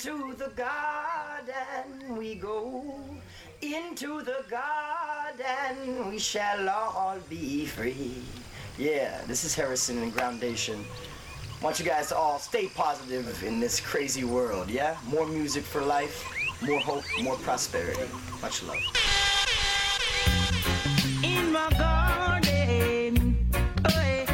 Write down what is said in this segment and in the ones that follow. Into the garden we go, into the garden we shall all be free. Yeah, this is Harrison and Groundation. Want you guys to all stay positive in this crazy world, yeah? More music for life, more hope, more prosperity. Much love. In my garden, oh yeah.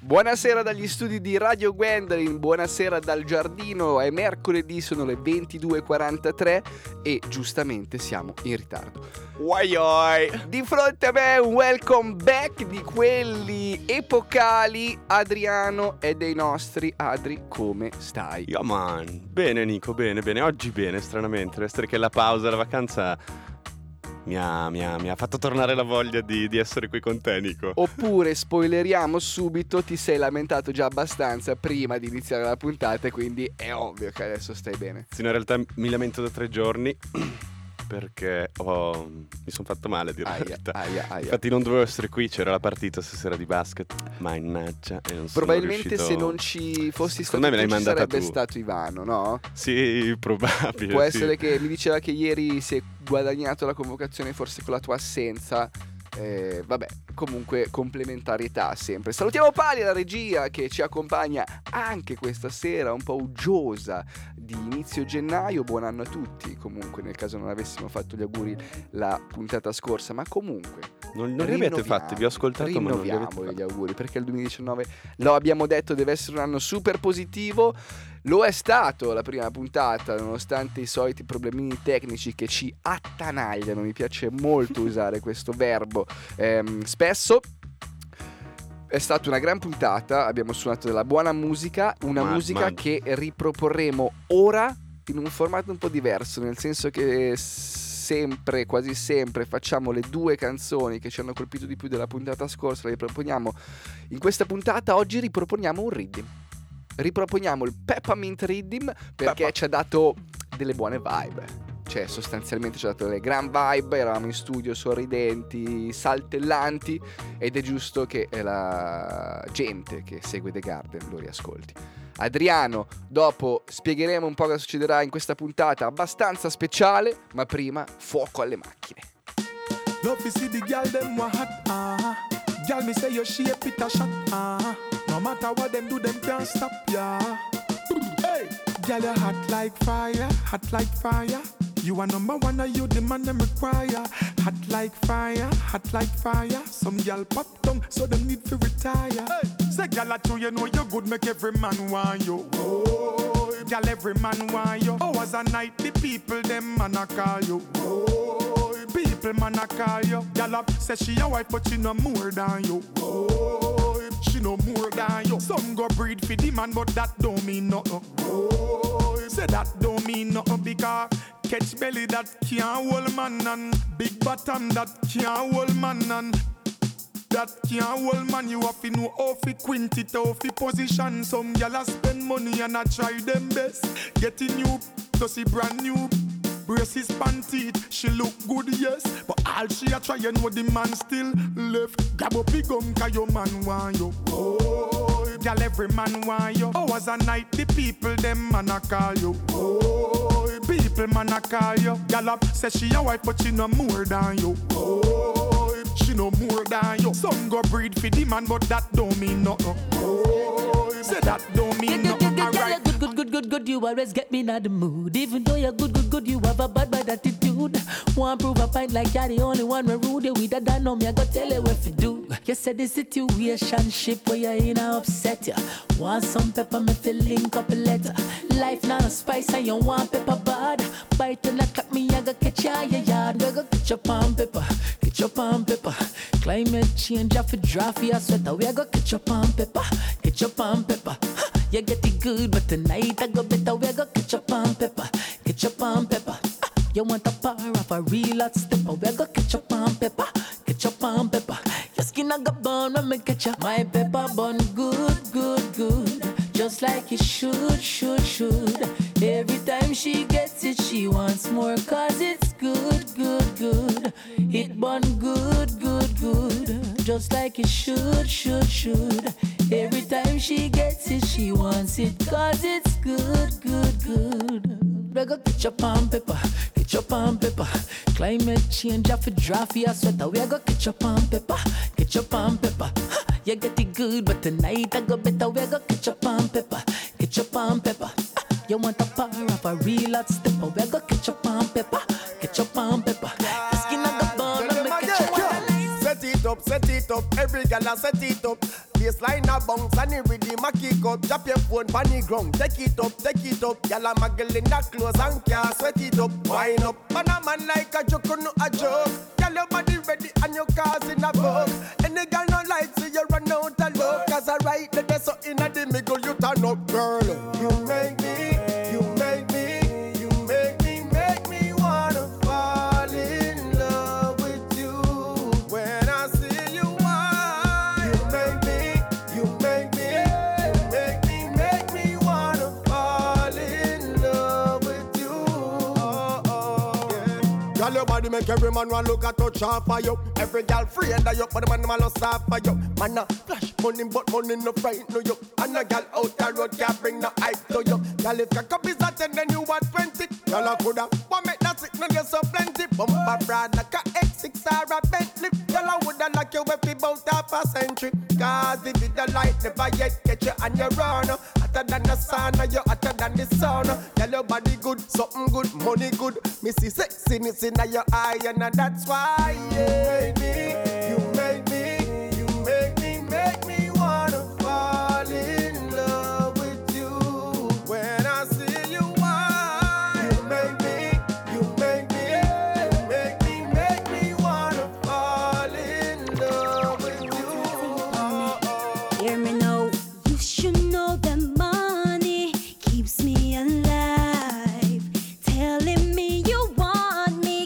Buonasera dagli studi di Radio Gwendoline, buonasera dal giardino, è mercoledì, sono le 22.43 e giustamente siamo in ritardo. Uaioi! Di fronte a me un welcome back di quelli epocali, Adriano è dei nostri. Adri, come stai? Yo man, bene Nico, bene, oggi bene stranamente, essere che la pausa, la vacanza... Mi ha fatto tornare la voglia di essere qui con te, Nico. Oppure, spoileriamo subito, ti sei lamentato già abbastanza prima di iniziare la puntata, quindi è ovvio che adesso stai bene. Sì, in realtà mi lamento da 3 giorni perché mi sono fatto male, direi la verità. Aia. Infatti non dovevo essere qui, c'era la partita stasera di basket, mannaggia, e non probabilmente sono riuscito... se non ci fossi stato me ci sarebbe tu. Stato Ivano, no? Sì, probabile. Può essere che mi diceva che ieri si è guadagnato la convocazione forse con la tua assenza. Vabbè, comunque complementarietà sempre. Salutiamo Pali, la regia che ci accompagna anche questa sera un po' uggiosa di inizio gennaio. Buon anno a tutti, comunque, nel caso non avessimo fatto gli auguri la puntata scorsa, ma comunque non li avete fatti, vi ho ascoltato, rinnoviamo, ma non gli auguri, perché il 2019, lo abbiamo detto, deve essere un anno super positivo. Lo è stato la prima puntata, nonostante i soliti problemini tecnici che ci attanagliano. Mi piace molto usare questo verbo spesso. È stata una gran puntata, abbiamo suonato della buona musica, una musica che riproporremo ora in un formato un po' diverso, nel senso che... sempre, quasi sempre, facciamo le 2 canzoni che ci hanno colpito di più della puntata scorsa, le riproponiamo in questa puntata. Oggi riproponiamo un riddim. Riproponiamo il Peppa Mint Riddim perché Peppa ci ha dato delle buone vibe. Cioè, sostanzialmente ci ha dato delle gran vibe, eravamo in studio sorridenti, saltellanti, ed è giusto che la gente che segue The Garden lo riascolti. Adriano, dopo spiegheremo un po' cosa succederà in questa puntata abbastanza speciale, ma prima fuoco alle macchine. No fi see the girl them wa hot, girl me say your shape it a shot, no matter what them do them can't stop ya. Hey, girl you hot like fire, you are number one and you the man them require. Hot like fire, some girl pop down so them need to retire. Hey. Say gal at you, you know you good, make every man want you. Oh, gal every man want you. Oh, as a night the people them man a call you. Oh, people man a call you. Gal up say she a wife, but she no more than you. Oh, she no more than you. Some go breed for the man, but that don't mean nothing. Oh, say that don't mean nothing because catch belly that can't hold man and big bottom that can't hold man and. That can't hold man, you have to know how to quint it, how to position. Some gyal spend money and I try them best. Getting new, does she brand new? Braces, panties, she look good, yes. But all she a try, you know the man still left. Grab up the gum, cause your man want you. Oh, gyal every man want you. Hours and night, the people, them man a call you. Oh, people man a call you. Gyal up, say she a wife, but she no more than you. Oh. She no more than you. Some go breed for the man, but that don't mean nothing. Oh, say that don't mean nothing. Right. Good. You always get me in the mood. Even though you're good, you have a bad attitude. One prove a pint like you're the only one we rude. You with a done on me, I go tell you what to do. You said the situation ship where you're in a upset ya. Want some pepper, me feel link up a letter. Life not a spice and you want pepper bad. Bite and I cut me, I go catch ya, yard. We go catch your palm pepper, catch your palm pepper. Climate change, I feel dry for your sweater. We go catch up on pepper, catch up on pepper. You get it good, but tonight I go better. We go catch up on pepper, catch up on pepper. You want a power of a real hot stepper. We go catch up on pepper, catch up on pepper. Your skin I go burn when me catch up. My pepper burn good. Just like it should. Every time she gets it, she wants more. Cause it's good. It burn good. just like it should. Every time she gets it, she wants it, cause it's good. Rego, get your palm paper, get your palm paper. Climate change, I feel dry for your sweater. We go get your palm paper, get your palm paper. You get it good, but tonight I go better. We go get your palm paper, get your palm paper. You want a power of a real hot stepper. We go get your palm paper, get your palm paper. The skin of the ball, I make it your one. Set it up, every gal a set it up. Baseline a bounce and the rhythm a kick up. Drop your phone on the ground, take it up. Gal a muggle in the clothes and can't sweat it up. Wine up, man a man like a joke, no a joke. Gal your body ready and your car's in a book. Any gal no like see you run out of love. Cause I write the day so in a demigo you turn up, girl. You make me. Make every man want look at touch off of you. Every gal free and you, but the man lost off of you. Man a flash money, but money no fright no you. And a gal out the road can't bring no hype to you. Gal if your cup is at 10, then you want 20. Gal a coulda, but make that sick, no there's so plenty. Bumper brand like a X6 or a Bentley. Gal a woulda like you if it bout half a century. Cause if it the light never yet get you and you run. Hotter than the sun, you hotter than the sun. Gal your body good, something good, money good. Missy sexiness in your eyes. And that's why yeah. You make me, make me wanna fall in love with you. When I see you, why? You make me wanna fall in love with you. Oh. Hear me now, you should know that money keeps me alive. Telling me you want me.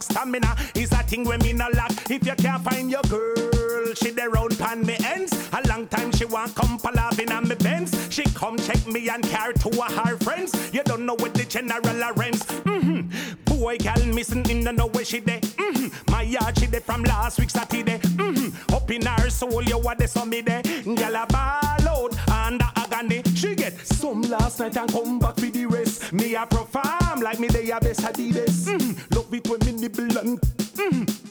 Stamina is a thing when me no lack. If you can't find your girl, she dey round pan me ends. A long time she want come palavin on me Benz. She come check me and care to her friends. You don't know what the general arrange. Boy, girl missing in the know where she dey. My yard she dey from last week Saturday. Up in her soul you what they saw me dey. Girl a ball out under agony. She get some last night and come back with the rest. Me a perform like me dey a best Adidas. Love it when me nibble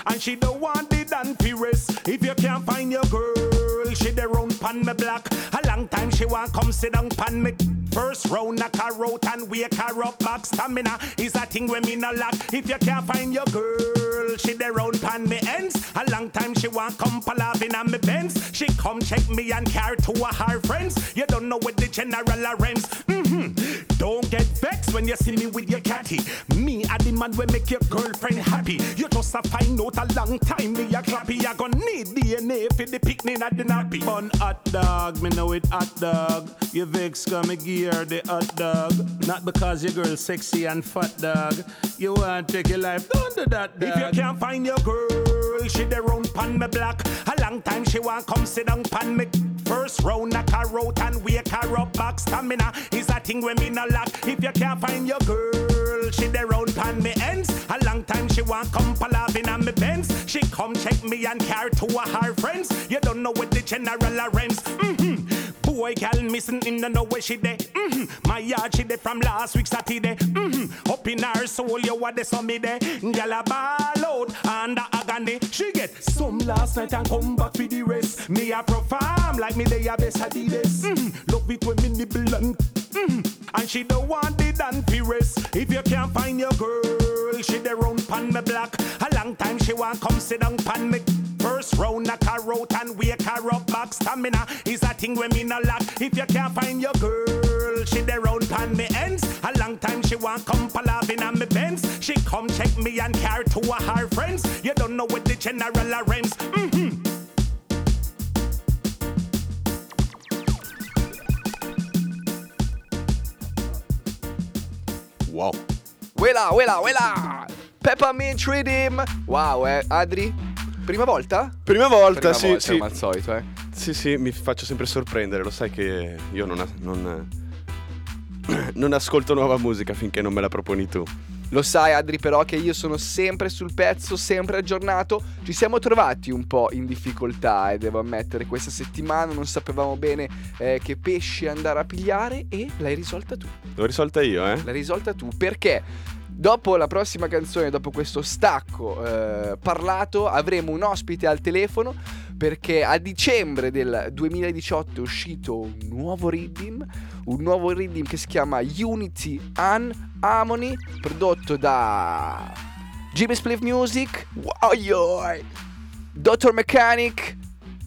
and she don't want the dangerous. If you can't find your girl, she dey round pan me block. A long time she want come sit down pan me. First round knock her out and wake her up back. Stamina is a thing when me no lack. If you can't find your girl, she dey round pan me ends. A long time she want come palavin on me Benz. She come check me and care to her friends. You don't know what the general arrange. Don't get vexed when you see me with your catty. Me a the man will make your girlfriend happy. You just a find out a long time me a clappy. You gon' need DNA for the picnic at the nappy. Bun hot dog, me know it hot dog. You vex come and give her the hot dog. Not because your girl sexy and fat dog. You want take your life, don't do that dog. If you can't find your girl, she dey round pan me block. A long time she want come sit down pan me. First round knock her out and wake her up back. Stamina is a thing when me no lack. If you can't find your girl, she dey round pan me ends. A long time she want come palavin on me Benz. She come check me and care to her friends. You don't know what the general arms. Boy, girl missing in the know where she dey. My yard she dey from last week Saturday. Up in her soul, you what they saw me there. Girl a ball out and a agony. She get some last night and come back with the rest. Me a perform like me they a best at the best. Love it when me nibble and and she don't want the dangerous. If you can't find your girl, she dey round pan me block. A long time she want come sit down pan me. First round knock her out and wake her up back. Stamina is a thing when me no lack. If you can't find your girl, she dey round pan me ends. A long time she want come palavin on me bends. She come check me and care to her friends. You don't know what the general rhymes. Wow. Wela, wela, wela! Peppa Mint 3D. Wow, Adri? Prima volta? Prima volta, sì, volta, sì. Come al solito, eh. Sì, sì, mi faccio sempre sorprendere. Lo sai che io non ascolto nuova musica finché non me la proponi tu. Lo sai, Adri, però, che io sono sempre sul pezzo, sempre aggiornato. Ci siamo trovati un po' in difficoltà, e devo ammettere, questa settimana non sapevamo bene che pesce andare a pigliare, e l'hai risolta tu. L'ho risolta io, eh? L'hai risolta tu, perché dopo la prossima canzone, dopo questo stacco parlato, avremo un ospite al telefono, perché a dicembre del 2018 è uscito un nuovo riddim che si chiama Unity and Harmony, prodotto da Jimmy Spliff Music, Dr. Mechanic,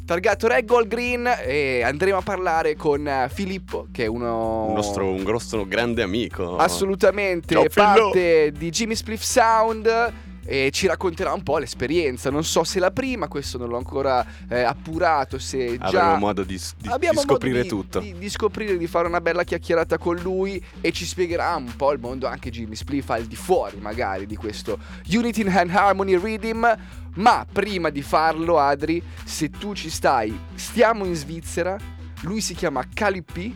targato Red Gold Green, e andremo a parlare con Filippo, che è un nostro grande amico, assolutamente. Ciao, parte Fillo di Jimmy Spliff Sound, e ci racconterà un po' l'esperienza. Non so se la prima, questo non l'ho ancora appurato, se già abbiamo modo di scoprire tutto, di fare una bella chiacchierata con lui, e ci spiegherà un po' il mondo anche Jimmy Spliff al di fuori magari di questo Unity and Harmony Riddim. Ma prima di farlo, Adri, se tu ci stai, stiamo in Svizzera, lui si chiama Cali P,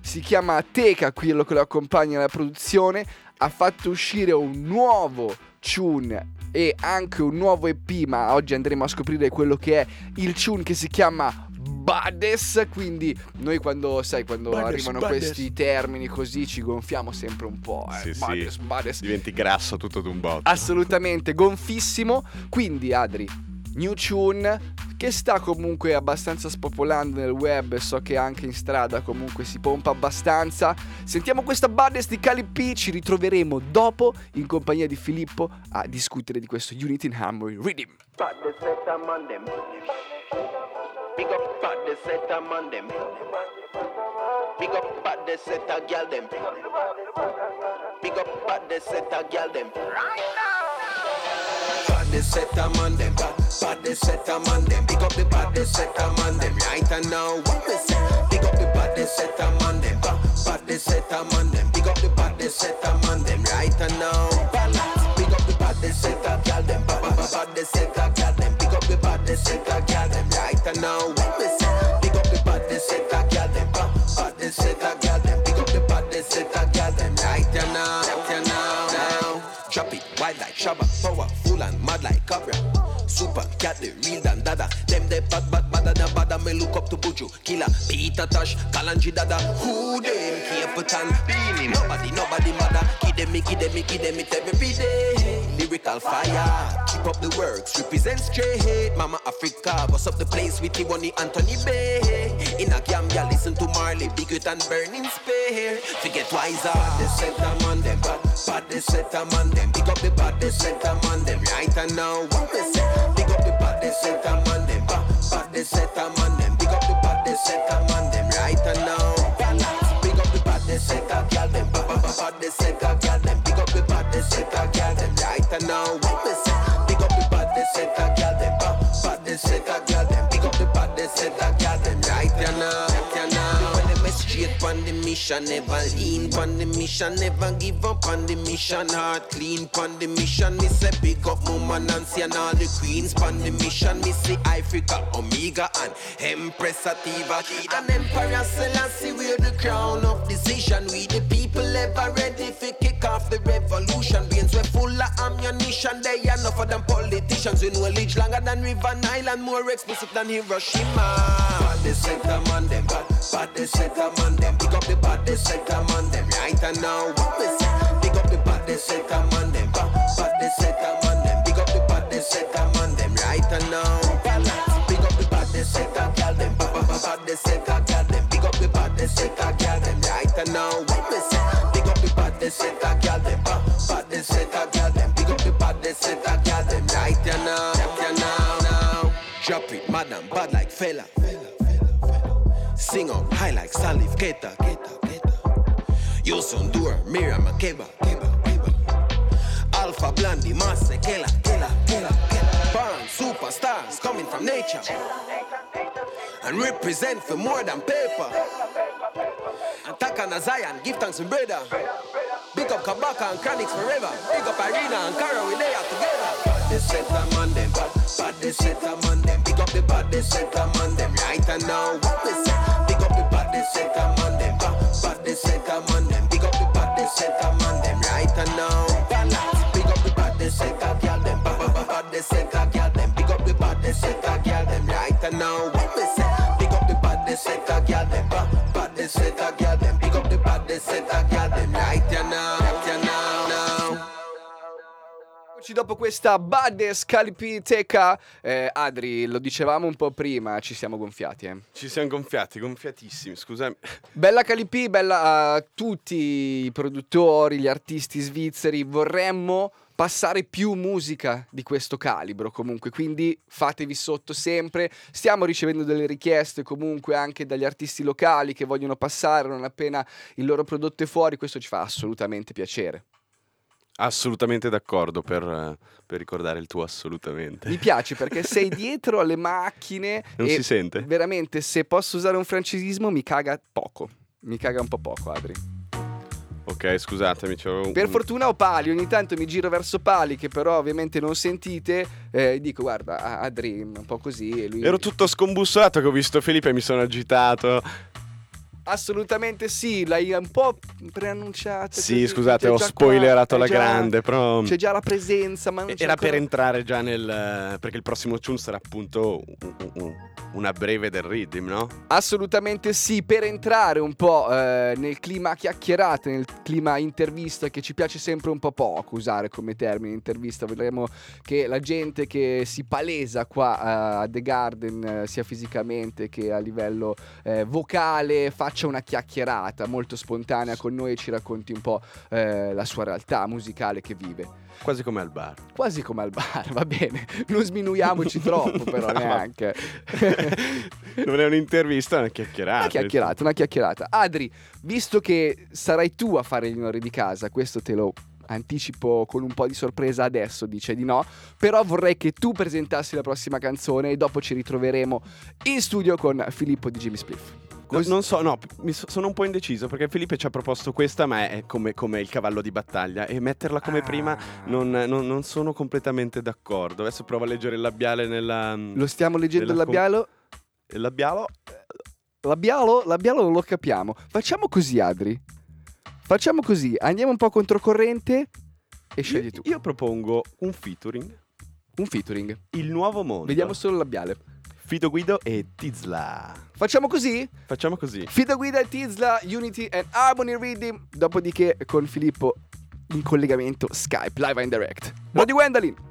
si chiama Teca quello che lo accompagna nella produzione, ha fatto uscire un nuovo tune e anche un nuovo EP, ma oggi andremo a scoprire quello che è il tune, che si chiama Bades. Quindi noi quando Bades, arrivano Bades, questi termini così ci gonfiamo sempre un po', Sì, Bades, sì. Bades. Diventi grasso tutto d'un botto. Assolutamente, gonfissimo. Quindi, Adri, new tune che sta comunque abbastanza spopolando nel web, so che anche in strada comunque si pompa abbastanza. Sentiamo questa Bades di Cali P, ci ritroveremo dopo in compagnia di Filippo a discutere di questo Unity in Hamburg Riddim. Big up Bades set a man them. Big up Bades set a girl them. Big up Bades set a girl them. Right now. Bades set a man them. Bades set a man them. Big up the Bades set a man them. Right now. What we say? Big up the Bades set a man them. Bades set a man them. Big up the Bades set a man them. Right now. Big up the Bades set a girl them. Bades set a girl them. Big up the Bades set a girl them. Right now. Pick up the Bades, set a girl them. Bades, set a girl them. Pick up the Bades, set a girl them. Right now, now. Drop it wild like Shabba, powerful and mad like Cobra. Super cat, the real than Dada. Them they bad da bada. Me look up to Buju, Killer, Peter Tosh, Kalanji Dada. Who them careful tan? Beanie, nobody mother. Give them me, every day. Lyrical fire, keep up the works, represents straight. Mama Africa, what's up the place with Tiwani Anthony Bay. In a Gambia, listen to Marley, bigger than burning spear. Forget wiser. Bades set a man them, Bades set a man them. Big up the Bades set a man them. Right now, what we say? Big up the Bades set a man them, Bades set a man them. Big up the Bades set a man them. Right now, big up the Bades set a girl them, Bades set a girl them. Big up the Bades set a girl them. Now, what we say? Pick up the Bades, set a girl them. Bades, set a girl them. Pick up the Bades, set a girl them. Right now, now. When they mess straight on the the mission, never lean pan the mission, never give up on the mission. Heart clean pan the mission, me say pick up Mama Nancy and all the queens pan the mission. Me say Africa, Omega and Empress Ativa and Emperor Selassie, we're the crown of decision. We the people ever ready for kick off the revolution. Brains were full of ammunition, they are enough of them politicians. We know leech longer than River Nile and more explicit than Hiroshima. They set them on them, but they set them on them. Pick up the bad, they set them on them. Right and now, what we say? Pick up the bad, they set them on them. But they set them on them. Pick up the bad, they set them on them. Right and now, pick up the bad, they set them on them. But they set them. Pick up the bad, they set them. Right and now, what we say? Pick up the bad, they set them. But they set them. Pick up the bad, they set them. Right and now, drop it, madam, bad like fella. Sing on high like Salif Keita, you son doer, Miriam Makeba, Alpha Blondie, Master Kela, Burn superstars coming from nature and represent for more than paper. And Taka and Zion, give thanks and brother. Big up Kabaka and Chronics forever. Big up Irina and Kara, we lay out together. They set them on them, but they set them on them. Pick up the bad, they set them on them. Right and now, what we say? Pick up the bad, they set them on them. But they set them on them. Pick up the bad, they set them on them. Right and now, pick up the bad, they set them on them. But they set them on them. Pick up the bad, they set them on them. Right and now, what we say? Pick up the bad, they set them on them. But they set them on them. Pick up the bad, they set them on them. Right and now. Dopo questa Bades, Cali P, Teca, Adri, lo dicevamo un po' prima, ci siamo gonfiati. Ci siamo gonfiati, gonfiatissimi, scusami. Bella Cali P, bella a tutti i produttori, gli artisti svizzeri. Vorremmo passare più musica di questo calibro comunque, quindi fatevi sotto sempre. Stiamo ricevendo delle richieste comunque anche dagli artisti locali che vogliono passare non appena il loro prodotto è fuori. Questo ci fa assolutamente piacere. Assolutamente d'accordo per ricordare il tuo assolutamente. Mi piace perché sei dietro alle macchine. Non e si sente. Veramente, se posso usare un francesismo, mi caga poco. Mi caga un po' poco, Adri. Ok, scusatemi. Per fortuna ho Pali, ogni tanto mi giro verso Pali, che però ovviamente non sentite, dico guarda, Adri, un po' così e lui... Ero tutto scombussolato che ho visto Filippo e mi sono agitato. Assolutamente sì, l'hai un po' preannunciato. Sì, così, scusate, ho spoilerato alla grande, però c'è già la presenza, ma non c'è era ancora... per entrare già nel, perché il prossimo tune sarà appunto una breve del Riddim, no? Assolutamente sì, per entrare un po' nel clima chiacchierate, nel clima intervista, che ci piace sempre un po' poco usare come termine intervista. Vedremo che la gente che si palesa qua a The Garden, sia fisicamente che a livello vocale, faccia una chiacchierata molto spontanea con noi e ci racconti un po' la sua realtà musicale che vive. Quasi come al bar. Quasi come al bar, va bene. Non sminuiamoci troppo però no, neanche. Non è un'intervista, è una chiacchierata. Una chiacchierata. Adri, visto che sarai tu a fare gli onori di casa, questo te lo anticipo con un po' di sorpresa adesso, dice di no, però vorrei che tu presentassi la prossima canzone e dopo ci ritroveremo in studio con Filippo di Jimmy Spliff. Sono un po' indeciso perché Filippo ci ha proposto questa, ma è come il cavallo di battaglia e metterla come prima non sono completamente d'accordo. Adesso provo a leggere il labbiale nella... Lo stiamo leggendo il labbiale? Labbialo non lo capiamo. Facciamo così, Adri. Facciamo così, andiamo un po' controcorrente e scegli tu. Io propongo un featuring. Il nuovo mondo. Vediamo solo il labbiale. Fido Guido e Tizla. Facciamo così. Fido Guido e Tizla, Unity and Harmony Riddim. Dopodiché con Filippo in collegamento Skype, live and direct. Radio Gwendoline.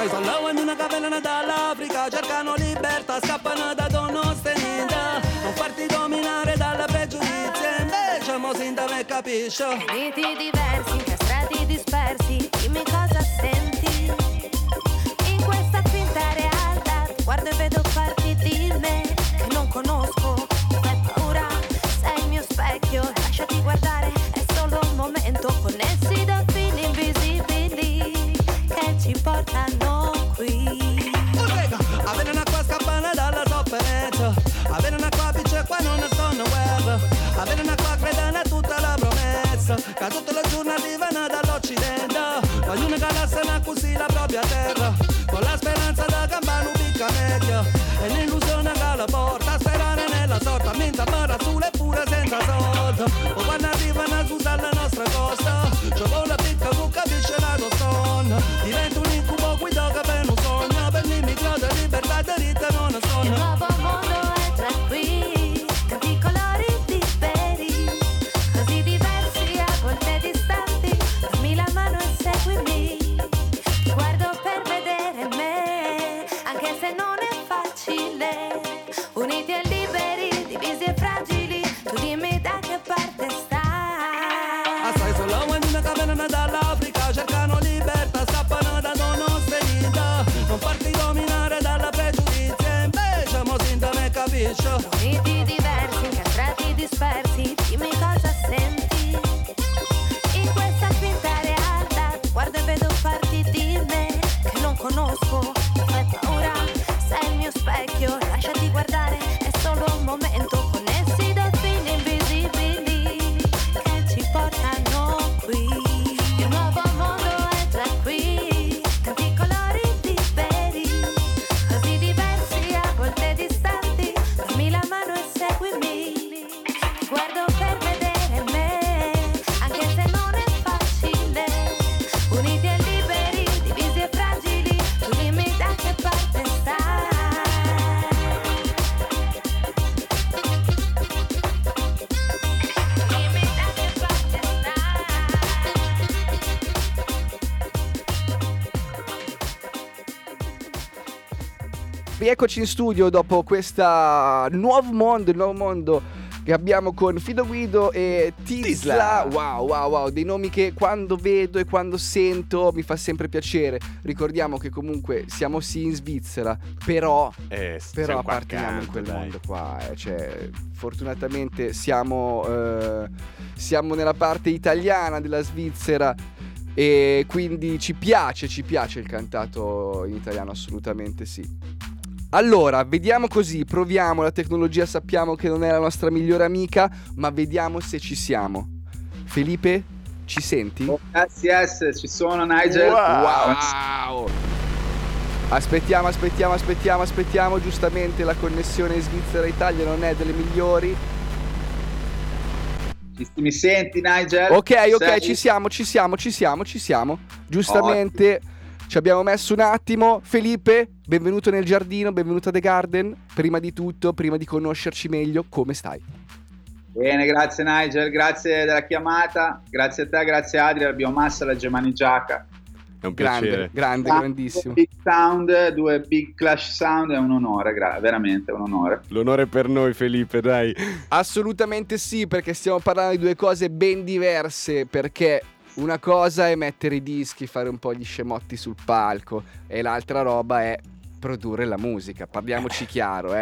Sai solo quando una capellana dall'Africa cercano libertà, scappano da donostenità. Non farti dominare dalla pregiudizia, invece mo sin da me capisci. Finiti diversi, incastrati dispersi, dimmi cosa senti. In questa finta realtà ti guardo e vedo parti di me che non conosco. Fai paura, sei il mio specchio, lasciati guardare, è solo un momento. Connessi da fili invisibili che ci portano qui. Orrega, avere un'acqua scappana dalla sofferenza, avere un'acqua picce qua non è sonno guerra, avere un'acqua credana è tutta la promessa, che tutto la giorno arrivano dall'Occidente, vogliono che lasciano così la propria terra, con la speranza da campano picca vecchia, e l'illusione che la porta a sperare nella sorta, mentre barra sulle pure senza soldi, o quando arrivano su dalla nostra costa, gioco la picca tu capisce la tua sonna, diventa un incubo guido che per un sogno, per l'immigrato è libertà diritta non è sonno. Il nuovo mondo è già qui, tanti colori liberi, così diversi a volte distanti, dammi la mano e seguimi, ti guardo per vedere me, anche se non è facile, uniti e liberi, divisi e fragili, tu dimmi da che parte stai. Assai solo una caverna dall'Africa, cercano libertà, scappano da non ospedita, non farti dominare dalla pregiudizia, invece mo sin da me capisci. Uniti diversi, incastrati dispersi, dimmi cosa senti. In questa finta realtà, guardo e vedo parti di me che non conosco, fai paura, sei il mio specchio, lasciati guardare, è solo un momento, connessi da fili invisibili che ci portano qui. Il nuovo mondo è già qui, tanti colori liberi, così diversi a volte distanti, dammi la mano e seguimi, ti guardo per vedere me, anche se non è facile, uniti e liberi, divisi e fragili, tu dimmi da che parte stai, dimmi da che parte stai. Rieccoci in studio dopo questa nuovo mondo che abbiamo con Fido Guido e Tizla. Wow, dei nomi che quando vedo e quando sento mi fa sempre piacere. Ricordiamo che comunque siamo sì in Svizzera, però apparteniamo accanto, in quel mondo qua, cioè fortunatamente siamo nella parte italiana della Svizzera e quindi ci piace il cantato in italiano, assolutamente sì. Allora, vediamo così, proviamo, la tecnologia sappiamo che non è la nostra migliore amica, ma vediamo se ci siamo. Felipe, ci senti? Yes, ci sono, Nigel. Wow. Aspettiamo, giustamente la connessione Svizzera-Italia non è delle migliori. Mi senti, Nigel? Ok, sei? Ci siamo. Giustamente... Ottimo. Ci abbiamo messo un attimo. Felipe, benvenuto nel giardino, benvenuto a The Garden. Prima di tutto, prima di conoscerci meglio, come stai? Bene, grazie Nigel, grazie della chiamata, grazie a te, grazie Adria, abbiamo massa la Germanigiaca. È un piacere. Grande, grandissimo. Big Sound, due Big Clash Sound, è un onore, veramente un onore. L'onore per noi, Felipe, dai. Assolutamente sì, perché stiamo parlando di due cose ben diverse, perché... una cosa è mettere i dischi, fare un po' gli scemotti sul palco, e l'altra roba è produrre la musica. Parliamoci chiaro,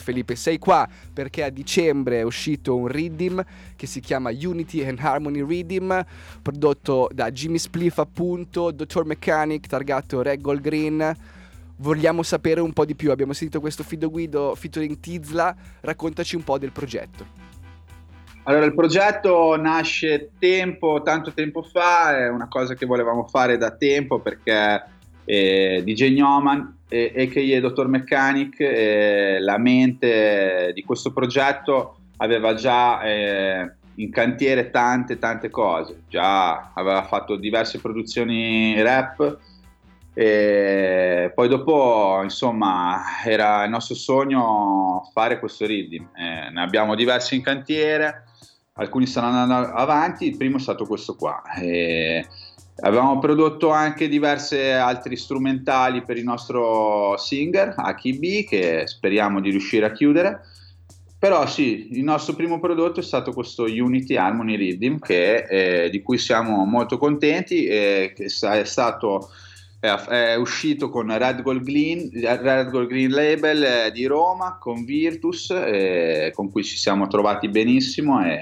Felipe, sei qua perché a dicembre è uscito un riddim che si chiama Unity and Harmony Riddim, prodotto da Jimmy Spliff, appunto, Dr. Mechanic, targato Red Gold Green. Vogliamo sapere un po' di più, abbiamo sentito questo Fido Guido featuring Tizla, raccontaci un po' del progetto. Allora, il progetto nasce tanto tempo fa, è una cosa che volevamo fare da tempo perché DJ Gnoman e che Dr. Mechanic, la mente di questo progetto, aveva già in cantiere tante cose, già aveva fatto diverse produzioni rap, e poi dopo insomma era il nostro sogno fare questo riddim, ne abbiamo diversi in cantiere. Alcuni stanno andando avanti, il primo è stato questo qua. Abbiamo prodotto anche diverse altri strumentali per il nostro singer Aki B, che speriamo di riuscire a chiudere. Però sì, il nostro primo prodotto è stato questo Unity Harmony Riddim, di cui siamo molto contenti, che è uscito con Red Gold Green Label di Roma, con Virtus, con cui ci siamo trovati benissimo, e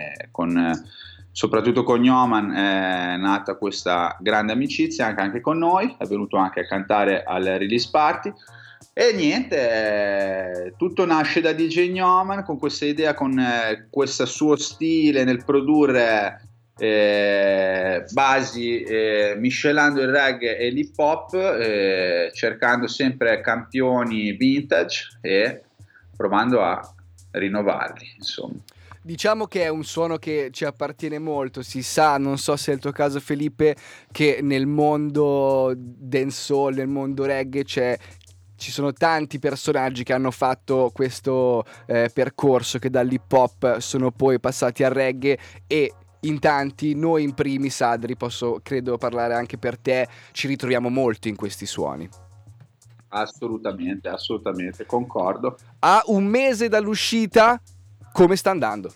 soprattutto con Gnoman è nata questa grande amicizia anche con noi, è venuto anche a cantare al release party. E niente, tutto nasce da DJ Gnoman, con questa idea, con questo suo stile nel produrre basi, miscelando il reggae e l'hip hop, cercando sempre campioni vintage e provando a rinnovarli, insomma. Diciamo che è un suono che ci appartiene molto, si sa, non so se è il tuo caso Felipe, che nel mondo dancehall, nel mondo reggae ci sono tanti personaggi che hanno fatto questo percorso, che dall'hip hop sono poi passati al reggae, e in tanti, noi in primis, Adri, credo parlare anche per te, ci ritroviamo molto in questi suoni. Assolutamente, assolutamente, concordo. A un mese dall'uscita, come sta andando?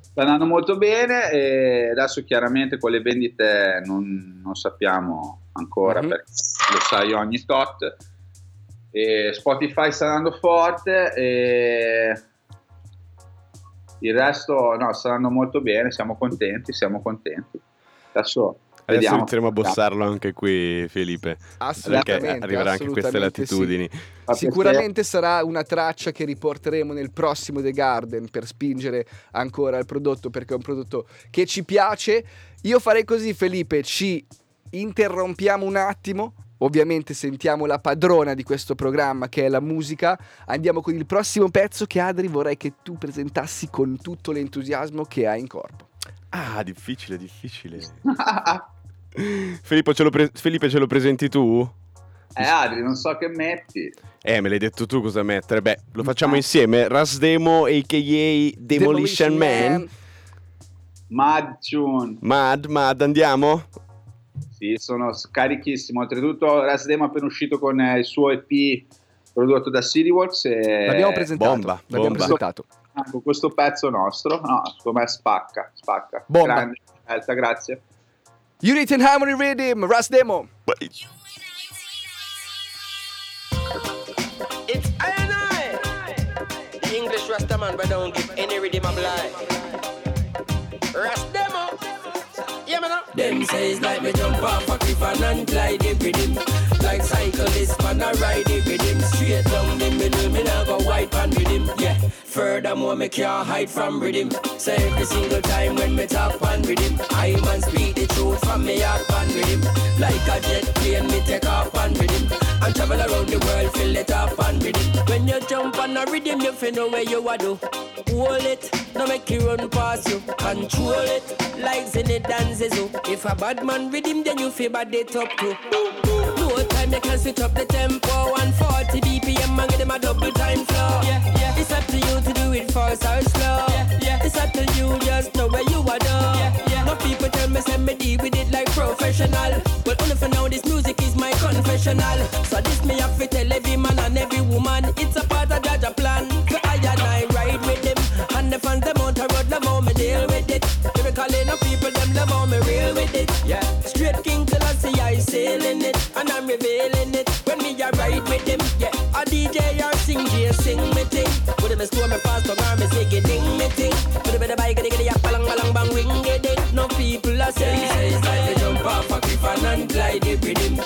Sta andando molto bene, e adesso chiaramente con le vendite non sappiamo ancora, perché lo sai ogni tot, e Spotify sta andando forte, e il resto no, sta andando molto bene, siamo contenti. Adesso inizieremo a bossarlo anche qui, Felipe, perché arriverà anche queste latitudini. Sì. Sicuramente sarà una traccia che riporteremo nel prossimo The Garden per spingere ancora il prodotto, perché è un prodotto che ci piace. Io farei così, Felipe, ci interrompiamo un attimo, ovviamente sentiamo la padrona di questo programma che è la musica, andiamo con il prossimo pezzo che Adri vorrei che tu presentassi con tutto l'entusiasmo che hai in corpo. Ah, difficile. Filippo, Felipe, ce lo presenti tu? Adri, non so che metti. Me l'hai detto tu cosa mettere. Beh, lo facciamo insieme. Ras Demo a.k.a. Demolition Man. Mad Tune. Mad, andiamo? Sì, sono carichissimo. Oltretutto Ras Demo è appena uscito con il suo EP prodotto da Cityworks. L'abbiamo presentato. Bomba. Presentato. Con questo pezzo nostro, no, secondo me spacca. Bomba. Grande scelta, grazie. Unity and Harmony Riddim, Ras Demo. It's I. The English Rastaman, but don't give any rhythm of life. Ras Demo. Yeah, man. Them says like me jump off a cliff and glide the rhythm. Like cyclists, man, I ride the rhythm. Straight down the middle, me now go wipe and rhythm. Yeah. Furthermore, me can't hide from rhythm. So every single time when me talk on rhythm, I man speak the truth from me heart on rhythm. Like a jet plane, me take off on rhythm and travel around the world, fill it up on rhythm. When you jump on a rhythm, you feel know where you are do. Hold it, no make you run past you. Control it, like Zenny dances. If a bad man rhythm, then you feel bad they top too. No time they can switch up the tempo. 140 BPM and give them a double time flow. Yeah. It's up to you to do it fast or slow. Yeah. It's up to you, just know where you are done. Yeah. No people tell me send me deal with it like professional. But only for now this music is my confessional. So this me have to tell every man and every woman. It's a part of Jaja plan. So I and I ride with them. And the fans them out a road love how me deal with it. Lyrically, up people them love how me real with it. Yeah. Straight king till I see I sailing it. And I'm revealing it. When me a ride with them. Yeah. A DJ or sing J sing me ting. Put them a slow me fast on arm me sing it ding me ting. Put them in the bike and they get a palang palang bang ring it in. No people are saying it's like they jump off a cliff and glide the rhythm.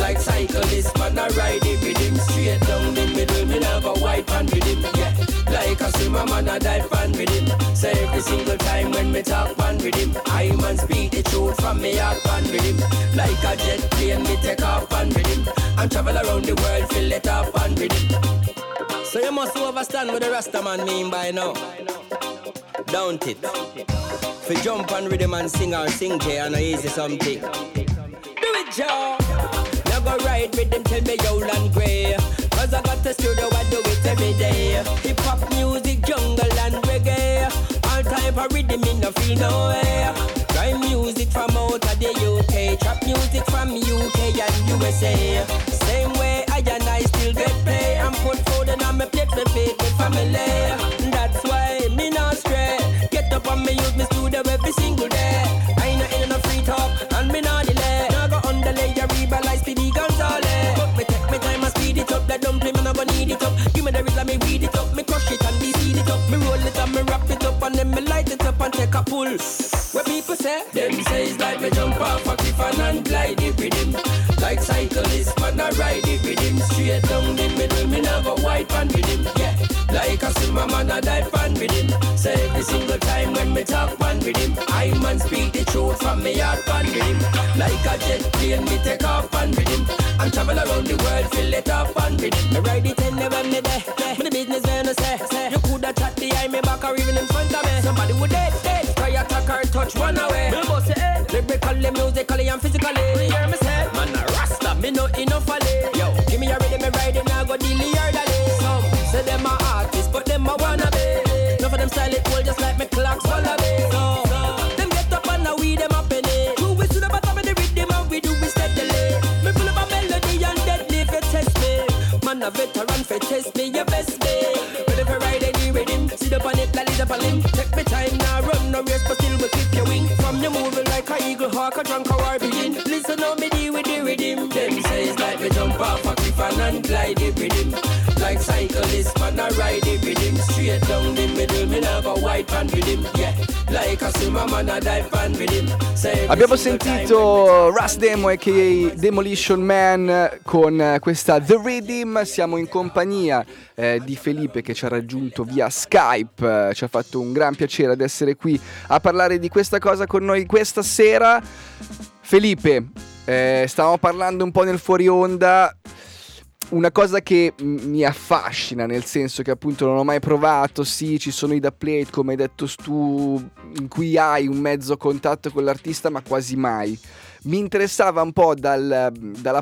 Like cyclists man I ride the rhythm. Straight down the middle me never wipe and rhythm. Yeah. Like a swimmer man I dive pan with him. So every single time when me talk pan with him, I man speak the truth from me heart pan with him. Like a jet plane me take off pan with him and travel around the world fill it up pan with him. So you must overstand what the Rasta man mean by now. Don't it? If you jump pan with him and sing or sing J and I easy something. Do it Joe. Now go ride with them till me yowl and grey. Cause I got the studio, I do it every day. Hip hop music, jungle and reggae. All type of rhythm in the field, no way. Grime music from out of the UK. music from UK and USA. Same way I and I still get play. I'm put food and I'm a plate for faith with family. That's why me not stray. Get up and me use me studio every single day. I ain't no in no free talk and me not delay. Now go underlay your rebel like Speedy Gonzalez. But me take me time and speed it up. That don't play me no go need it up. Give me the rhythm me weed it up. Me crush it and be seed it up. Me roll it and me wrap it up and then me light it up and take a pull. What people say? Them say it's like we jump off a cliff and glide it with him. Like cyclists, man I ride it with him. Straight down the middle, me never wipe pan with him. Yeah, like a swimmer, man I dive pan with him. Say so every single time when me talk pan with him, I man speak the truth from me heart pan with him. Like a jet plane, me take off pan with him. And travel around the world, fill it up pan with him. Me ride it anywhere me there, me the business when I say. You coulda chat behind me back or even in front of me. Somebody would dead. Try attack or touch one away. Me boss it, eh? Lyrically, musically and physically. You hear me say? Man a Rasta, me no enough alley. Yo, give me a rhythm, me riding, I go deal here that day. Some say them a artists, but them a wannabe. Enough of them style it cool, just like me clocks all a bay. So, them get up and now we them a penny. Two we to the bottom of the rhythm and we do it steadily. Me full of a melody and deadly for test me. Man a veteran for test me, your best me. Ready for ride any rhythm, sit up on it, like up a limb. Take me time now, run no race, but still we keep your wing. From you moving like a eagle hawk, a drunk or begin. Listen how me deal with the rhythm. Them say it's like we jump off a cliff and glide the rhythm. Like cyclists, man I ride the rhythm. Straight down the middle, me never white pan with him. Yeah, like a swimmer, man I dive pan with him. Abbiamo sentito Ras Demo a.k.a. Demolition Man con questa The Rhythm. Siamo in compagnia di Felipe che ci ha raggiunto via Skype. Ci ha fatto un gran piacere ad essere qui a parlare di questa cosa con noi questa sera. Felipe, stavamo parlando un po' nel fuori onda. Una cosa che mi affascina, nel senso che appunto non ho mai provato. Sì, ci sono i da plate, come hai detto tu, in cui hai un mezzo contatto con l'artista, ma quasi mai. Mi interessava un po' dalla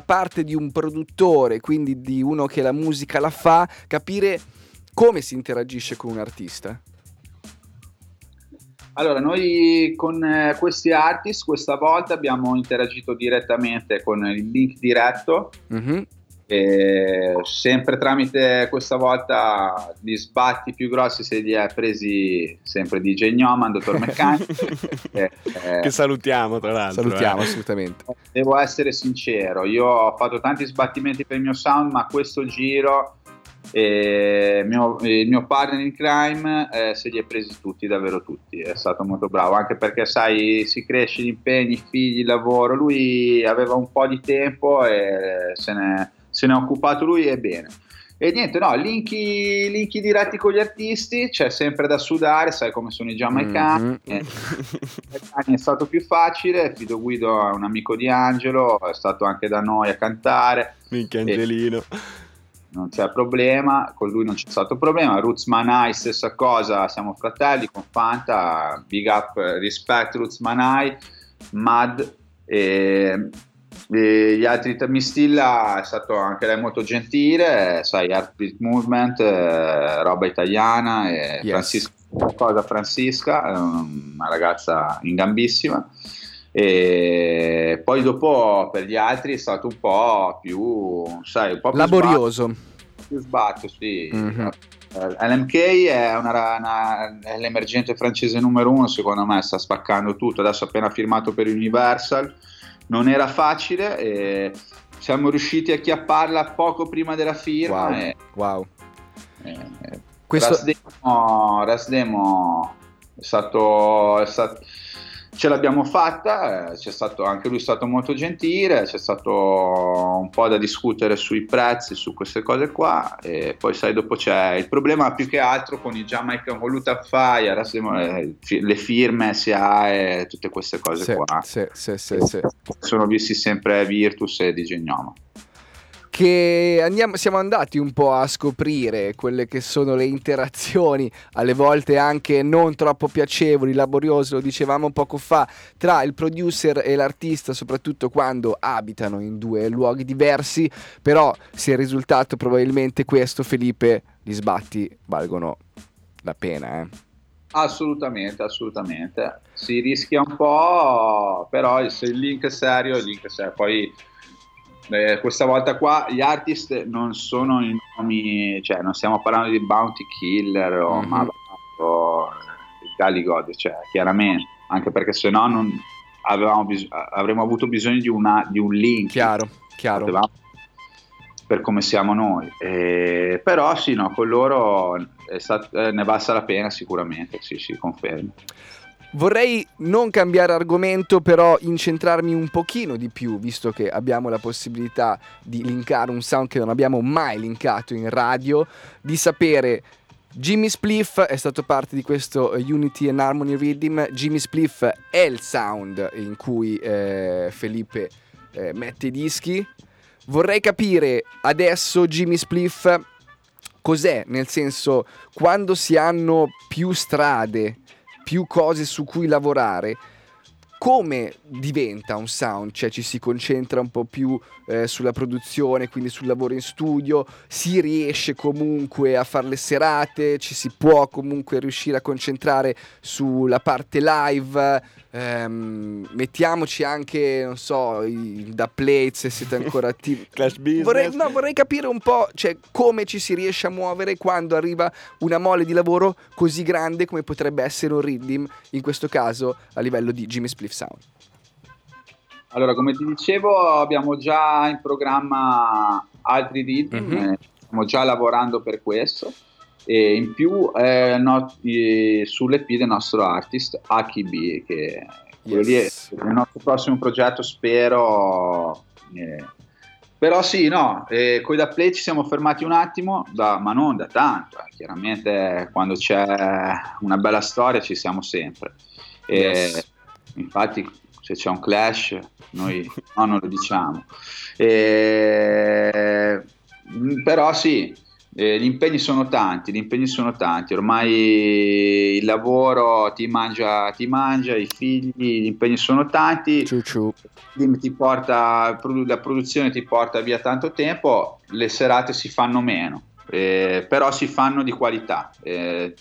parte di un produttore, quindi di uno che la musica la fa, capire come si interagisce con un artista. Allora, noi con questi artist questa volta abbiamo interagito direttamente con il link diretto. Mm-hmm. E sempre tramite, questa volta, gli sbatti più grossi se li ha presi sempre DJ Gnoman, Dr. Mechanic che salutiamo, tra l'altro. Salutiamo, assolutamente. Devo essere sincero, io ho fatto tanti sbattimenti per il mio sound, ma questo giro il mio partner in crime se li ha presi tutti, davvero tutti. È stato molto bravo, anche perché sai, si cresce, gli impegni, i figli, il lavoro. Lui aveva un po' di tempo e se ne è occupato lui, e bene. E niente, no, linki diretti con gli artisti, c'è sempre da sudare, sai come sono i giamaicani. Mm-hmm. È stato più facile. Fido Guido è un amico di Angelo, è stato anche da noi a cantare. Minchia Angelino. Non c'è problema, con lui non c'è stato problema. Roots Manai, stessa cosa, siamo fratelli con Fanta, big up, rispetto Roots Manai, Mad e gli altri. Mistilla è stato anche lei molto gentile, sai, Art Beat Movement, roba italiana, e yes. Francisca, una ragazza in gambissima. E poi dopo per gli altri è stato un po' più, sai, un po' più laborioso, più sbatto, sì. Mm-hmm. LMK è è l'emergente francese numero 1, secondo me sta spaccando tutto. Adesso ha appena firmato per Universal, non era facile e siamo riusciti a acchiapparla poco prima della firma. Wow, questo Ras Demo è stato ce l'abbiamo fatta, anche lui è stato molto gentile, c'è stato un po' da discutere sui prezzi, su queste cose qua, e poi sai dopo c'è il problema più che altro con i Jamaican Voluta Fire, le firme SIA e tutte queste cose qua. Sì. Sono visti sempre Virtus e DJ Gnoman. Che siamo andati un po' a scoprire quelle che sono le interazioni, alle volte anche non troppo piacevoli, laboriose, lo dicevamo poco fa, tra il producer e l'artista, soprattutto quando abitano in due luoghi diversi. Però se il risultato probabilmente questo, Felipe, gli sbatti valgono la pena. Assolutamente, assolutamente. Si rischia un po', però se il link è serio, il link è serio. Poi questa volta qua gli artist non sono i nomi, cioè non stiamo parlando di Bounty Killer o Gali God, cioè chiaramente, anche perché se no non avevamo avremmo avuto bisogno di un link. Chiaro. Per come siamo noi, però sì, no, con loro è ne basta la pena sicuramente, sì, confermo. Vorrei non cambiare argomento, però incentrarmi un pochino di più, visto che abbiamo la possibilità di linkare un sound che non abbiamo mai linkato in radio, di sapere... Jimmy Spliff è stato parte di questo Unity and Harmony Riddim. Jimmy Spliff è il sound in cui Felipe mette i dischi. Vorrei capire adesso Jimmy Spliff cos'è, nel senso, quando si hanno più strade, più cose su cui lavorare, come diventa un sound? Cioè ci si concentra un po' più sulla produzione, quindi sul lavoro in studio, si riesce comunque a fare le serate, ci si può comunque riuscire a concentrare sulla parte live, mettiamoci anche, non so, da plate se siete ancora attivi. Clash business. Vorrei capire un po', cioè, come ci si riesce a muovere quando arriva una mole di lavoro così grande come potrebbe essere un riddim, in questo caso a livello di Jimmy Spliff Sound. Allora, come ti dicevo, abbiamo già in programma altri riddim, stiamo già lavorando per questo, e in più sull'EP del nostro artist Aki B, che quello lì è il nostro prossimo progetto, spero. Però sì, no, coi da play ci siamo fermati un attimo, ma non da tanto, chiaramente quando c'è una bella storia ci siamo sempre. Infatti se c'è un clash noi no, non lo diciamo, però sì, gli impegni sono tanti, ormai il lavoro ti mangia, i figli, gli impegni sono tanti, la produzione ti porta via tanto tempo, le serate si fanno meno, però si fanno di qualità,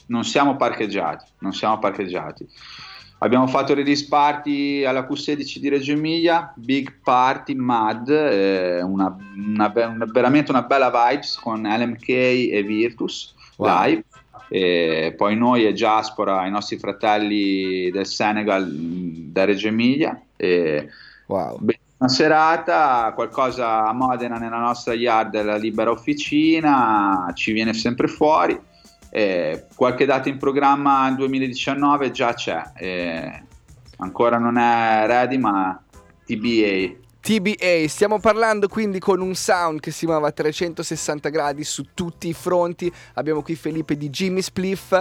non siamo parcheggiati. Abbiamo fatto release party alla Q16 di Reggio Emilia, Big Party, Mad, veramente una bella vibes con LMK e Virtus live. Poi noi e Diaspora, i nostri fratelli del Senegal, da Reggio Emilia. Una serata, qualcosa a Modena nella nostra yard, la libera officina, ci viene sempre fuori. Qualche data in programma nel 2019 già c'è, ancora non è ready, ma TBA, stiamo parlando quindi con un sound che si muove a 360 gradi su tutti i fronti. Abbiamo qui Felipe di Jimmy Spliff.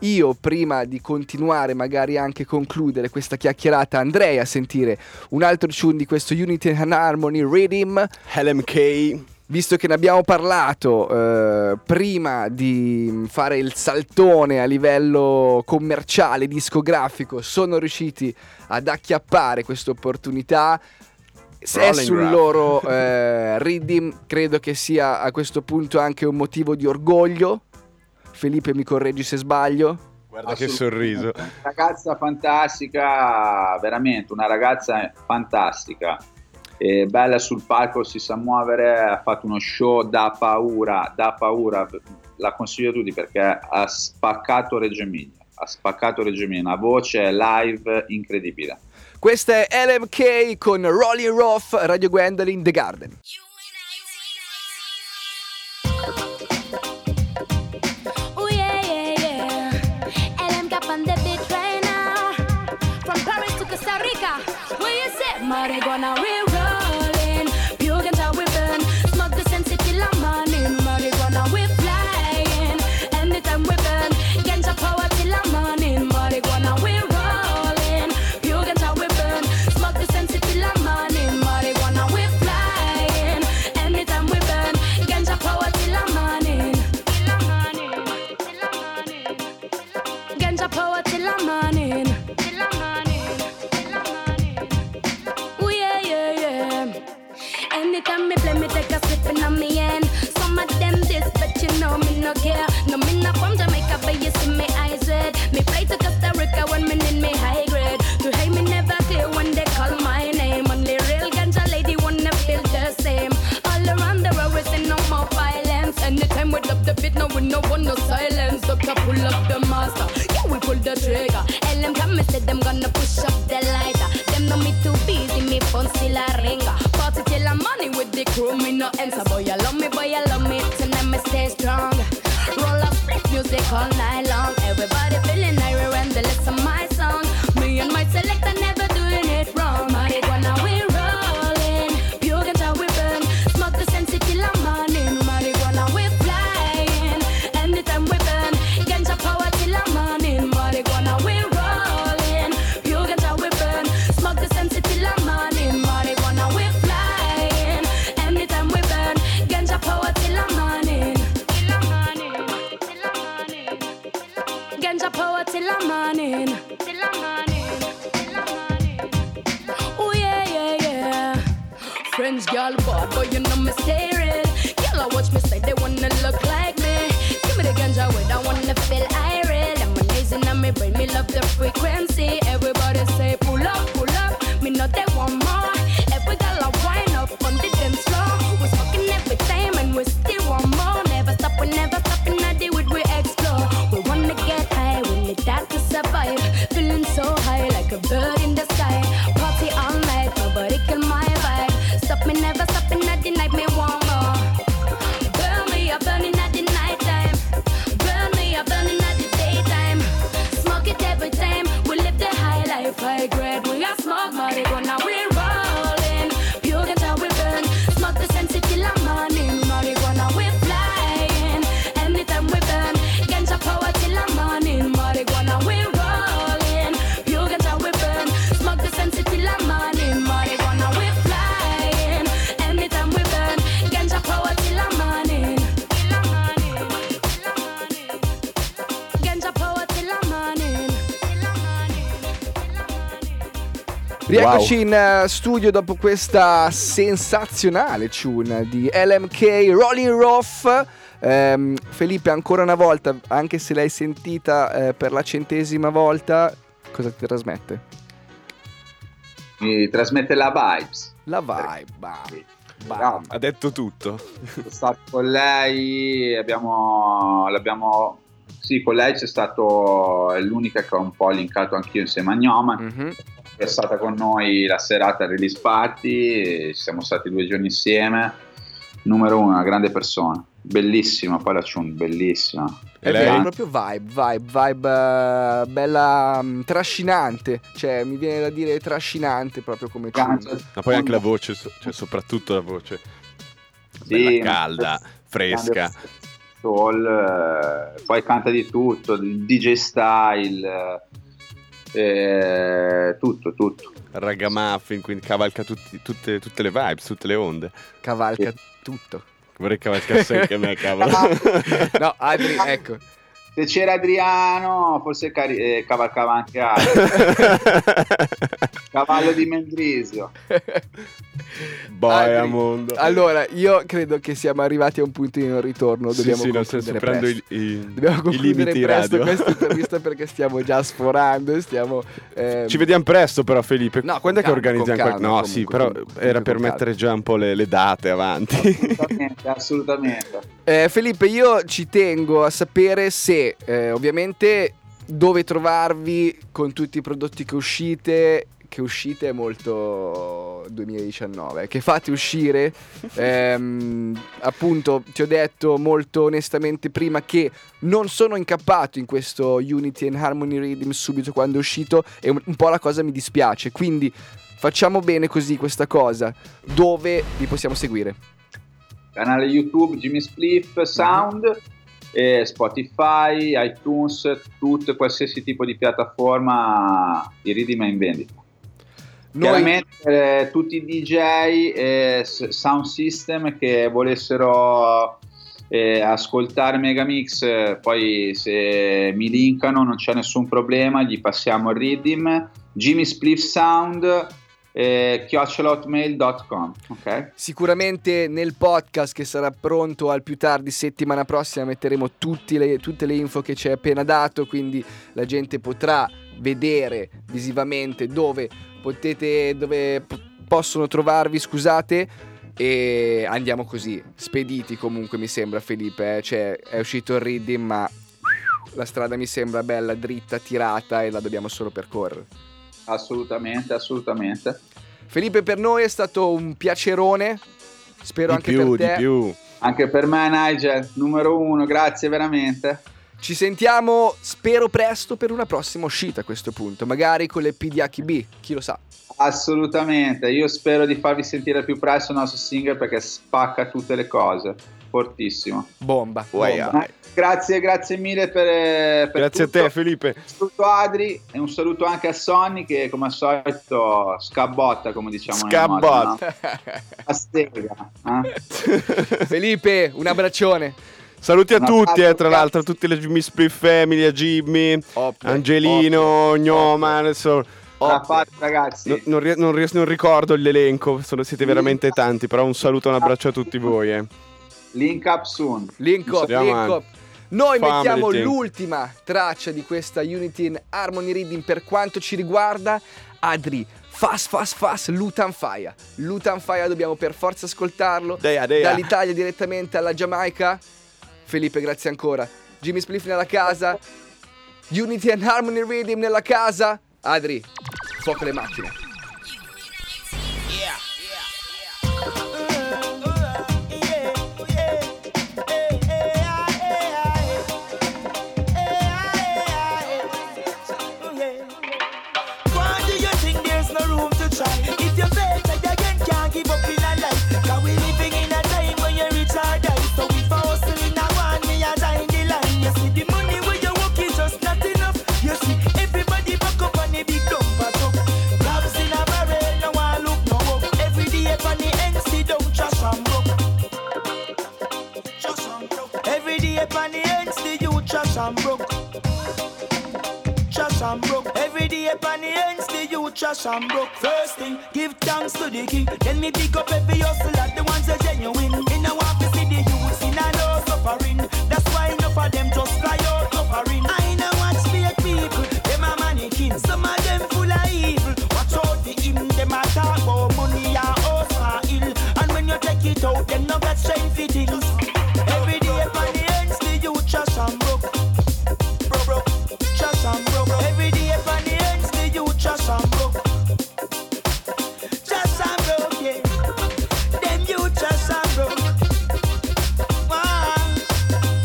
Io, prima di continuare, magari anche concludere questa chiacchierata, andrei a sentire un altro tune di questo Unity and Harmony Riddim, LMK. Visto che ne abbiamo parlato prima di fare il saltone a livello commerciale, discografico, sono riusciti ad acchiappare questa opportunità. Se è sul loro riddim, credo che sia a questo punto anche un motivo di orgoglio. Felipe, mi correggi se sbaglio? Guarda che sorriso. Ragazza fantastica, veramente una ragazza fantastica. Bella sul palco, si sa muovere, ha fatto uno show da paura, la consiglio a tutti perché ha spaccato Reggio Emilia, una voce live incredibile. Questa è LMK con Rolling Roth, Radio Gwendoline, The Garden. Marijuana, we rollin', Buganda we burn, smoke the sense till I'm morning. Marijuana we flyin', anytime we burn, ganja power till I'm morning. Marijuana we rollin', Buganda we burn, smoke the sense till I'm morning. Marijuana we flyin', anytime we burn, ganja power till I'm morning. Ganja power till I'm morning. Anytime me play, me take a slippin' on me end. Some of them this, but you know me no care. No, me not from Jamaica, but you see me eyes red. Me play to Becca when me in me high grade. To hate me never fear when they call my name. Only real ganja lady wanna feel the same. All around the world we see no more violence. Anytime we drop the beat, no we no want no silence. Doctor pull up the master, yeah we pull the trigger. LMK me said them gonna push up the lighter. Them know me too busy, me phone still a ringer. Party till I'm money with the crew, me no answer. Boy I love me, tonight me stay strong. Roll up music all night long. Everybody feeling irie when they listen to my song. Me and my selector never doing it wrong. Marijuana we rolling, pure ganja we burn. Smoke the sense till I'm morning. Marijuana we flying, anytime we burn. Ganja power till I'm morning. Marijuana we rolling, pure ganja we burn. Smoke the sense till I'm morning. Marijuana we flying, anytime we burn. Ganja power till I'm morning. Power till I'm morning, till I'm morning, till I'm morning. Oh yeah, yeah, yeah. Friends, girl, bad boy, you know me staring. Girl, I watch me say they wanna look like me. Give me the ganja when I wanna feel irate. I'm amazing and me brain, me love the frequency. Everybody say pull up, me know they want more. Every girl I wind up on the dance floor. We smoking every time and we still want more. Never stop, we never stop, and I deal with we explore. We wanna get that to survive, feeling so high like a bird in the sky. Party all night, nobody kill my vibe. Stop me, never stop me, not the night me want more. Burn me up, burning at the night time. Burn me up, burning at the daytime. Smoke it every time, we live the high life, high grade. We are smoke marijuana, we rolling, pure ganja we burn. Smoke the sense till I'm morning, marijuana we flying, anytime we burn. Ganja power till I'm morning. Marijuana we rollin', pure ganja we burn. Smoke the sense till I'm morning. Marijuana we flyin', anytime we burn. Ganja power till I'm morning. Till I'm morning, till I'm morning. Ganja power till I'm morning. Till I'm morning, till I'm morning. Rieccoci in studio dopo questa sensazionale tune di LMK, Rolling Rough. Felipe, ancora una volta, anche se l'hai sentita per la 100ª volta, cosa ti trasmette? Mi trasmette la vibes. La vibe, bam, bam. No, ha detto tutto. Sono stato con lei, sì, con lei c'è stato, è l'unica che ho un po' linkato anch'io insieme a Gnoman. Mm-hmm. È stata con noi la serata release party, siamo stati 2 giorni insieme. Numero uno, una grande persona, bellissima, poi la Chun, bellissima. È vero, proprio vibe, bella trascinante, cioè mi viene da dire trascinante proprio come Chun. Ma poi anche la voce, cioè soprattutto la voce, bella, sì, calda, fresca. Soul, poi canta di tutto, DJ style, tutto. Ragamuffin, quindi cavalca tutte le vibes, tutte le onde. Cavalca tutto. Vorrei cavalcasse anche me, cavolo. No, Adri, ecco. Se c'era Adriano, forse cavalcava anche Adri. Cavallo di Mendrisio. Boia mondo. Allora, io credo che siamo arrivati a un punto di non ritorno. Dobbiamo concludere presto. Dobbiamo concludere presto questa intervista perché stiamo già sforando. Ci vediamo presto però, Felipe. No, quando è che organizziamo? No, sì, però era per mettere già un po' le date avanti. Assolutamente. Felipe, io ci tengo a sapere se ovviamente dove trovarvi con tutti i prodotti che uscite è molto 2019, che fate uscire. Appunto, ti ho detto molto onestamente prima che non sono incappato in questo Unity and Harmony Riddim subito quando è uscito, e un po' la cosa mi dispiace, quindi facciamo bene così questa cosa. Dove vi possiamo seguire? Canale YouTube Jimmy Spliff Sound, e Spotify, iTunes, tutto, qualsiasi tipo di piattaforma i Riddim è in vendita. Chiaramente tutti i DJ e sound system che volessero ascoltare Megamix, poi se mi linkano non c'è nessun problema, gli passiamo il Riddim. Jimmy Spliff Sound @hotmail.com, okay? Sicuramente nel podcast che sarà pronto al più tardi settimana prossima metteremo tutte le info che ci hai appena dato, quindi la gente potrà vedere visivamente dove potete, dove possono trovarvi, scusate. E andiamo così, spediti comunque, mi sembra, Felipe, eh? Cioè è uscito il Riddim, ma la strada mi sembra bella, dritta, tirata, e la dobbiamo solo percorrere. Assolutamente, assolutamente. Felipe, per noi è stato un piacerone, spero anche per te. Di più. Anche per me, Nigel, numero uno, grazie veramente. Ci sentiamo, spero presto, per una prossima uscita a questo punto, magari con le P di Aki B, chi lo sa. Assolutamente, io spero di farvi sentire più presto il nostro single perché spacca tutte le cose, fortissimo. Bomba, bomba. Grazie, grazie mille per grazie tutto. A te, Felipe. Un saluto Adri e un saluto anche a Sonny che come al solito scabotta, come diciamo. Scabotta. A stega, eh? Felipe, un abbraccione. Saluti a tutti, tra l'altro, a tutti le Jimmy Spliff Family, a Jimmy, Angelino, Gnoman. Ragazzi. Non ricordo l'elenco, siete veramente tanti, però un saluto e un abbraccio a tutti voi. Link up soon. Link up. Noi mettiamo l'ultima traccia di questa Unity and Harmony Riddim per quanto ci riguarda. Adri, fast, Lutan Fire, dobbiamo per forza ascoltarlo. Dall'Italia direttamente alla Giamaica. Felipe, grazie ancora. Jimmy Spliff nella casa, Unity and Harmony Riddim nella casa. Adri, fuoco le macchine. Trash and broke. Every day upon the ends, the youth trash and broke. First thing, give thanks to the king. Then me pick up every hustle at the ones that genuine. In a want to see the youth in a no suffering. That's why enough of them just fly out suffering. I know watch fake people, them a mannequin. Some of them full of evil. Watch out the him, them a talk about money and house and ill. And when you take it out, them no got strength for things. Every day upon the ends, the youth trash and broke. Every day upon the ends, the youth trash and broke. Trash and broke, yeah. Them youth trash and broke.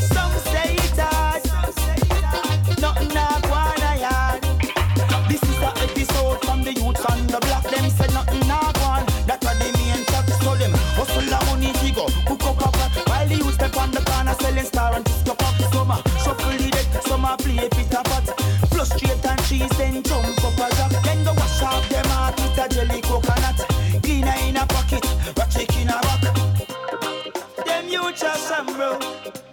Some say it hard. Nothing I want I had. This is a episode from the youth on the block. Them say nothing I want. That's what they mean talk. So them hustle a money figure, hook up a pack. While the youth step on the corner selling star and just up. Summer, shuffle the deck, summer play pita pot. Frustrate and cheese, then jump up a rock. Then go wash off them out with a jelly coconut. Cleaner in a pocket, but chicken a rock. Them you just some road.